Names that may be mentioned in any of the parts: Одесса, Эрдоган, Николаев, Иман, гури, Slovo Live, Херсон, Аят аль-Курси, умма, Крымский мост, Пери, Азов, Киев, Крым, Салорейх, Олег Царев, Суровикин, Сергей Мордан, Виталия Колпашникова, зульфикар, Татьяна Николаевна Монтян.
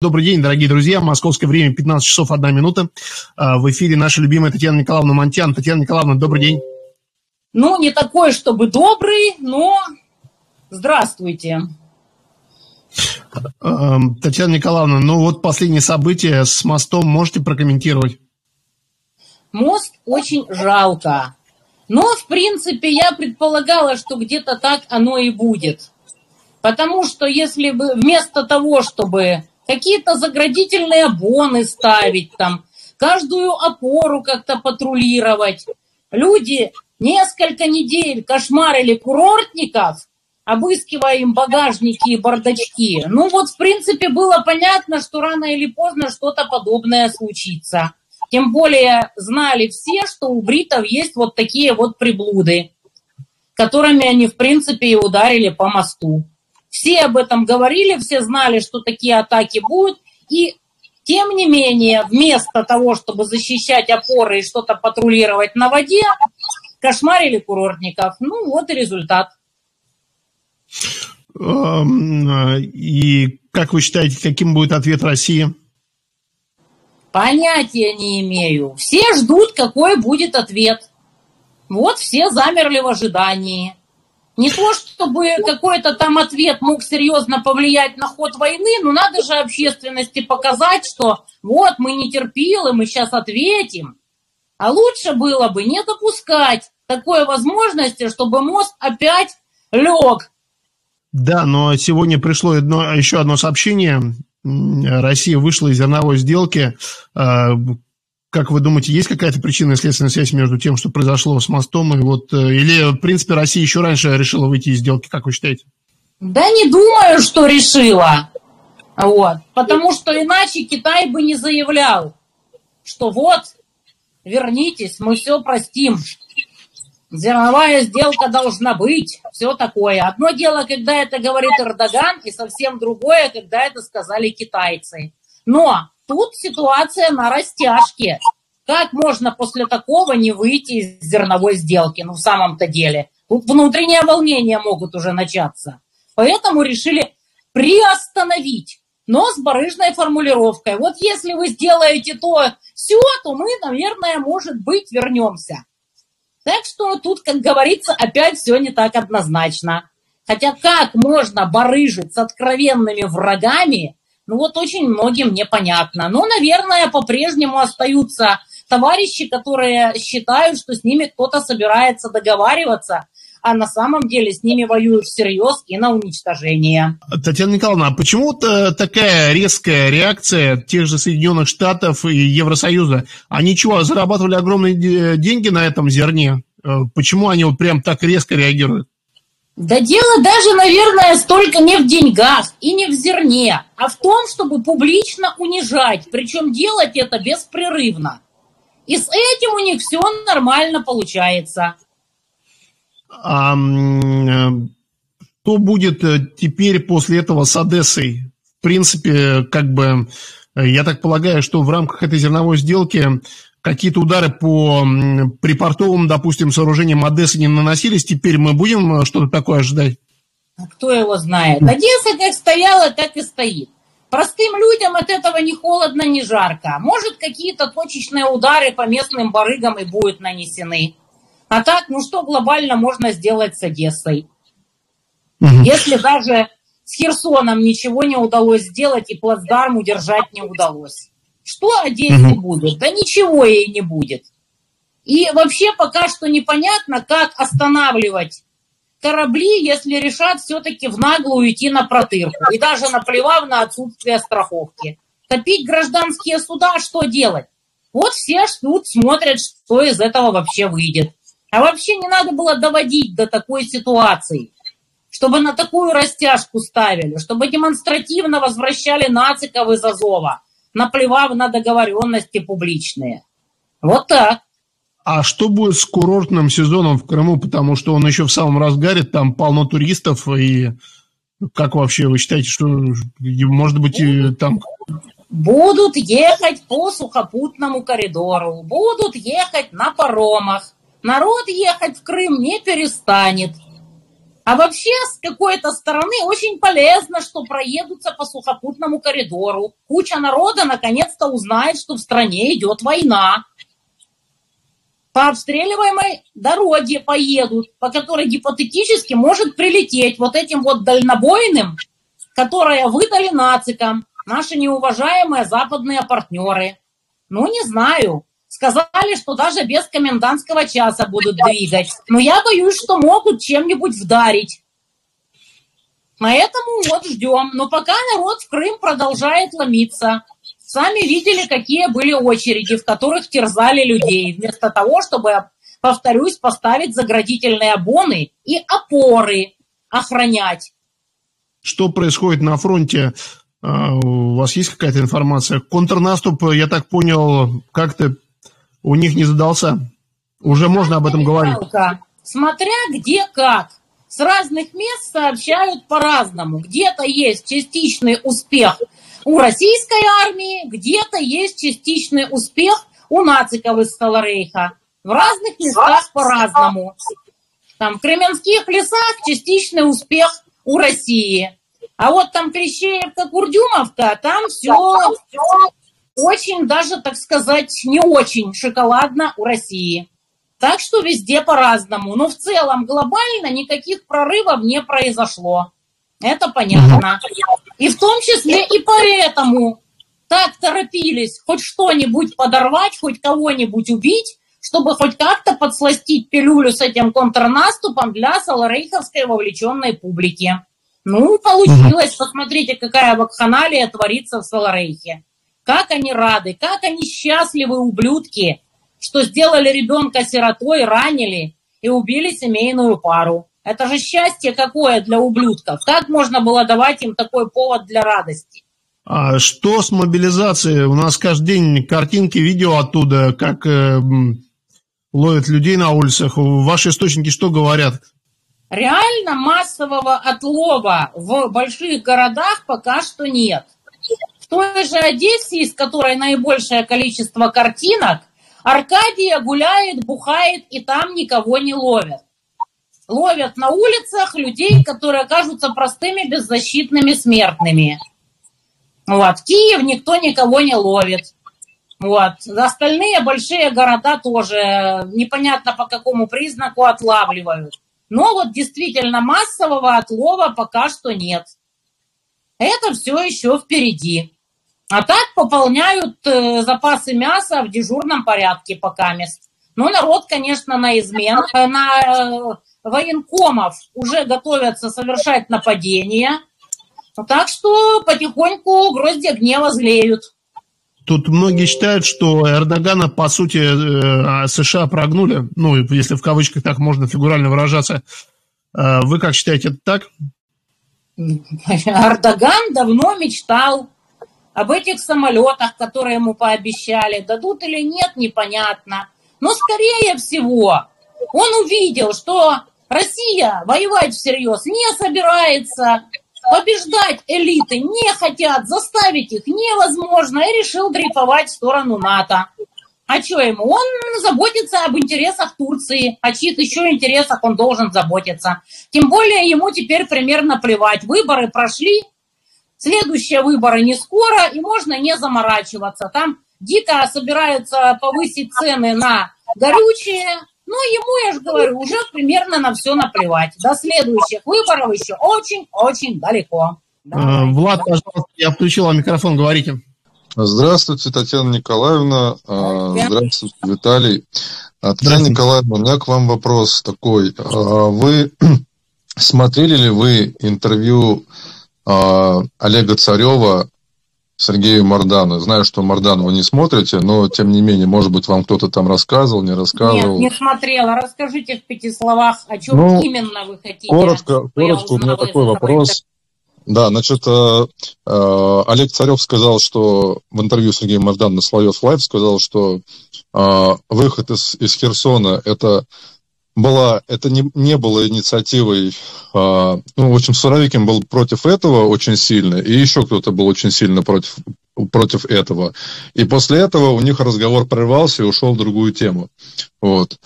Добрый день, дорогие друзья. Московское время 15:01. В эфире наша любимая Татьяна Николаевна Монтян. Татьяна Николаевна, добрый день. Ну, не такой, чтобы добрый, но здравствуйте. Татьяна Николаевна, ну вот последние события с мостом можете прокомментировать? Мост очень жалко. Но, в принципе, я предполагала, что где-то так оно и будет. Потому что если бы вместо того, чтобы какие-то заградительные боны ставить там, каждую опору как-то патрулировать. Люди несколько недель кошмарили курортников, обыскивая им багажники и бардачки. Ну вот, в принципе, было понятно, что рано или поздно что-то подобное случится. Тем более знали все, что у бритов есть вот такие вот приблуды, которыми они, в принципе, и ударили по мосту. Все об этом говорили, все знали, что такие атаки будут, и тем не менее, вместо того, чтобы защищать опоры и что-то патрулировать на воде, кошмарили курортников. Ну, вот и результат. И как вы считаете, каким будет ответ России? Понятия не имею. Все ждут, какой будет ответ. Вот все замерли в ожидании. Не то, чтобы какой-то там ответ мог серьезно повлиять на ход войны, но надо же общественности показать, что вот мы нетерпимы, мы сейчас ответим. А лучше было бы не допускать такой возможности, чтобы мост опять лег. Да, но сегодня пришло еще одно сообщение. Россия вышла из зерновой сделки. Как вы думаете, есть какая-то причина и следственная связь между тем, что произошло с мостом, и вот, или, в принципе, Россия еще раньше решила выйти из сделки, как вы считаете? Да не думаю, что решила. Вот. Потому что иначе Китай бы не заявлял, что вот, вернитесь, мы все простим. Зерновая сделка должна быть, все такое. Одно дело, когда это говорит Эрдоган, и совсем другое, когда это сказали китайцы. Но тут ситуация на растяжке. Как можно после такого не выйти из зерновой сделки? Ну, в самом-то деле. Тут внутренние волнения могут уже начаться. Поэтому решили приостановить, но с барыжной формулировкой. Вот если вы сделаете то, все, то мы, наверное, может быть, вернемся. Так что тут, как говорится, опять все не так однозначно. Хотя как можно барыжить с откровенными врагами, ну вот очень многим непонятно. Но, наверное, по-прежнему остаются товарищи, которые считают, что с ними кто-то собирается договариваться, а на самом деле с ними воюют всерьез и на уничтожение. Татьяна Николаевна, а почему-то такая резкая реакция тех же Соединенных Штатов и Евросоюза? Они чего, зарабатывали огромные деньги на этом зерне? Почему они вот прям так резко реагируют? Да дело даже, наверное, столько не в деньгах и не в зерне, а в том, чтобы публично унижать, причем делать это беспрерывно. И с этим у них все нормально получается. А что будет теперь после этого с Одессой? В принципе, как бы, я так полагаю, что в рамках этой зерновой сделки какие-то удары по припортовым, допустим, сооружениям Одессы не наносились. Теперь мы будем что-то такое ожидать? А кто его знает? Одесса как стояла, так и стоит. Простым людям от этого ни холодно, ни жарко. Может, какие-то точечные удары по местным барыгам и будут нанесены. А так, ну что глобально можно сделать с Одессой? Если даже с Херсоном ничего не удалось сделать и плацдарм удержать не удалось. Что Одессе будет? Да ничего ей не будет. И вообще пока что непонятно, как останавливать корабли, если решат все-таки в наглую идти на протырку. И даже наплевав на отсутствие страховки. Топить гражданские суда, что делать? Вот все ждут, смотрят, что из этого вообще выйдет. А вообще не надо было доводить до такой ситуации, чтобы на такую растяжку ставили, чтобы демонстративно возвращали нациков из Азова, наплевав на договоренности публичные. Вот так. А что будет с курортным сезоном в Крыму? Потому что он еще в самом разгаре, там полно туристов. И как вообще вы считаете, что, может быть, там... Будут ехать по сухопутному коридору, будут ехать на паромах. Народ ехать в Крым не перестанет. А вообще, с какой-то стороны, очень полезно, что проедутся по сухопутному коридору. Куча народа наконец-то узнает, что в стране идет война. По обстреливаемой дороге поедут, по которой гипотетически может прилететь вот этим вот дальнобойным, которые выдали нацикам наши неуважаемые западные партнеры. Ну, не знаю. Сказали, что даже без комендантского часа будут двигать. Но я боюсь, что могут чем-нибудь вдарить. Поэтому вот ждем. Но пока народ в Крым продолжает ломиться. Сами видели, какие были очереди, в которых терзали людей. Вместо того, чтобы, повторюсь, поставить заградительные обоны и опоры охранять. Что происходит на фронте? У вас есть какая-то информация? Контрнаступ, я так понял, как-то у них не задался. Уже можно об этом говорить. Смотря где как. С разных мест сообщают по-разному. Где-то есть частичный успех у российской армии, где-то есть частичный успех у нациков из Салорейха. В разных местах по-разному. Там в Кременских лесах частичный успех у России. А вот там Клещеевка, Курдюмовка, там все очень даже, так сказать, не очень шоколадно у России. Так что везде по-разному. Но в целом глобально никаких прорывов не произошло. Это понятно. И в том числе и поэтому так торопились хоть что-нибудь подорвать, хоть кого-нибудь убить, чтобы хоть как-то подсластить пилюлю с этим контрнаступом для салорейховской вовлеченной публики. Ну, получилось. Посмотрите, какая вакханалия творится в Салорейхе. Как они рады, как они счастливы, ублюдки, что сделали ребенка сиротой, ранили и убили семейную пару. Это же счастье какое для ублюдков. Как можно было давать им такой повод для радости? А что с мобилизацией? У нас каждый день картинки, видео оттуда, как ловят людей на улицах. Ваши источники что говорят? Реально массового отлова в больших городах пока что нет. В той же Одессе, из которой наибольшее количество картинок, Аркадия гуляет, бухает, и там никого не ловят. Ловят на улицах людей, которые окажутся простыми беззащитными смертными. Вот. Киев никто никого не ловит. Вот. Остальные большие города тоже непонятно по какому признаку отлавливают. Но вот действительно массового отлова пока что нет. Это все еще впереди. А так пополняют запасы мяса в дежурном порядке пока мест. Ну, народ, конечно, на измен. На военкомов уже готовятся совершать нападения. Так что потихоньку гроздья гнева злеют. Тут многие считают, что Эрдогана, по сути, США прогнули. Ну, если в кавычках так можно фигурально выражаться. Вы как считаете, это так? Эрдоган давно мечтал об этих самолетах, которые ему пообещали. Дадут или нет, непонятно. Но, скорее всего, он увидел, что Россия воевать всерьез не собирается. Побеждать элиты не хотят, заставить их невозможно, и решил дрейфовать в сторону НАТО. А что ему? Он заботится об интересах Турции, о чьих еще интересах он должен заботиться. Тем более ему теперь примерно плевать. Выборы прошли, следующие выборы не скоро, и можно не заморачиваться. Там дико собираются повысить цены на горючее. Ну, ему, я же говорю, уже примерно на все наплевать. До следующих выборов еще очень-очень далеко. Да. Влад, пожалуйста, я включила микрофон, говорите. Здравствуйте, Татьяна Николаевна. Здравствуйте, Виталий. Татьяна Николаевна, у меня к вам вопрос такой. Вы смотрели ли вы интервью Олега Царева Сергею Мордану? Знаю, что Мордан вы не смотрите, но, тем не менее, может быть, вам кто-то там рассказывал, не рассказывал. Нет, не смотрела. Расскажите в 5 словах, о чем именно вы хотите. Коротко у меня такой вопрос. Да, значит, Олег Царев сказал, что в интервью с Сергеем Морданом на Slovo Live сказал, что выход из Херсона это не было инициативой. Ну, в общем, Суровикин был против этого очень сильно, и еще кто-то был очень сильно против этого. И после этого у них разговор прервался и ушел в другую тему. Вот.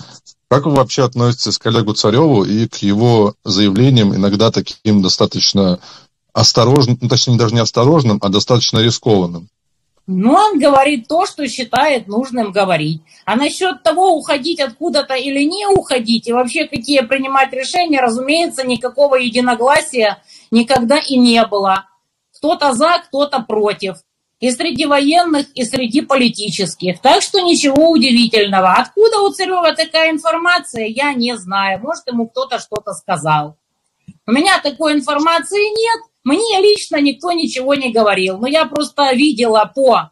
Как вы вообще относитесь к Олегу Цареву и к его заявлениям, иногда таким достаточно осторожным, точнее, даже не осторожным, а достаточно рискованным? Ну, он говорит то, что считает нужным говорить. А насчет того, уходить откуда-то или не уходить, и вообще какие принимать решения, разумеется, никакого единогласия никогда и не было. Кто-то за, кто-то против. И среди военных, и среди политических. Так что ничего удивительного. Откуда у Царева такая информация, я не знаю. Может, ему кто-то что-то сказал. У меня такой информации нет. Мне лично никто ничего не говорил. Но я просто видела по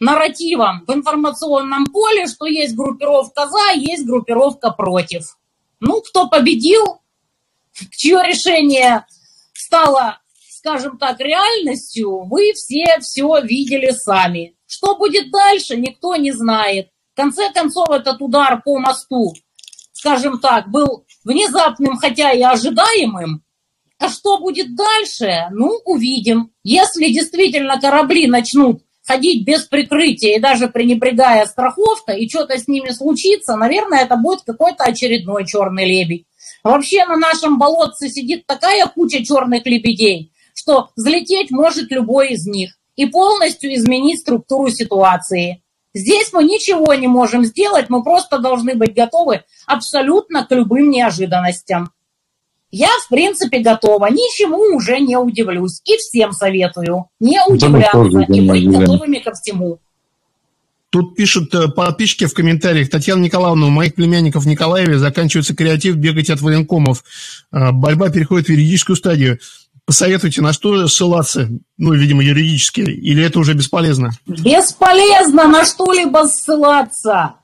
нарративам в информационном поле, что есть группировка «за», есть группировка «против». Ну, кто победил, чье решение стало, скажем так, реальностью, вы все видели сами. Что будет дальше, никто не знает. В конце концов, этот удар по мосту, скажем так, был внезапным, хотя и ожидаемым. А что будет дальше, ну, увидим. Если действительно корабли начнут ходить без прикрытия и даже пренебрегая страховкой, и что-то с ними случится, наверное, это будет какой-то очередной черный лебедь. Вообще на нашем болотце сидит такая куча черных лебедей, что взлететь может любой из них и полностью изменить структуру ситуации. Здесь мы ничего не можем сделать, мы просто должны быть готовы абсолютно к любым неожиданностям. Я, в принципе, готова, ничему уже не удивлюсь. И всем советую не удивляться и быть готовыми ко всему. Тут пишут подписчики в комментариях: Татьяна Николаевна, у моих племянников в Николаеве заканчивается креатив бегать от военкомов. Борьба переходит в юридическую стадию. Посоветуйте, на что ссылаться, ну, видимо, юридически, или это уже бесполезно? Бесполезно на что-либо ссылаться.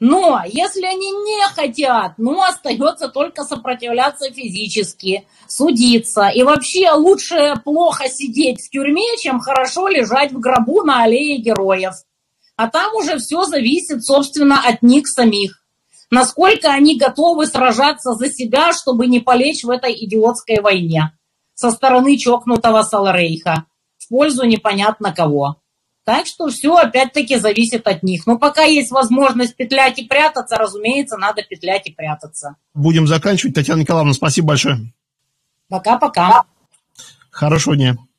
Но если они не хотят, ну, остается только сопротивляться физически, судиться. И вообще лучше плохо сидеть в тюрьме, чем хорошо лежать в гробу на аллее героев. А там уже все зависит, собственно, от них самих. Насколько они готовы сражаться за себя, чтобы не полечь в этой идиотской войне со стороны чокнутого Салорейха в пользу непонятно кого. Так что все опять-таки зависит от них. Но пока есть возможность петлять и прятаться, разумеется, надо петлять и прятаться. Будем заканчивать. Татьяна Николаевна, спасибо большое. Пока-пока. Хорошего дня.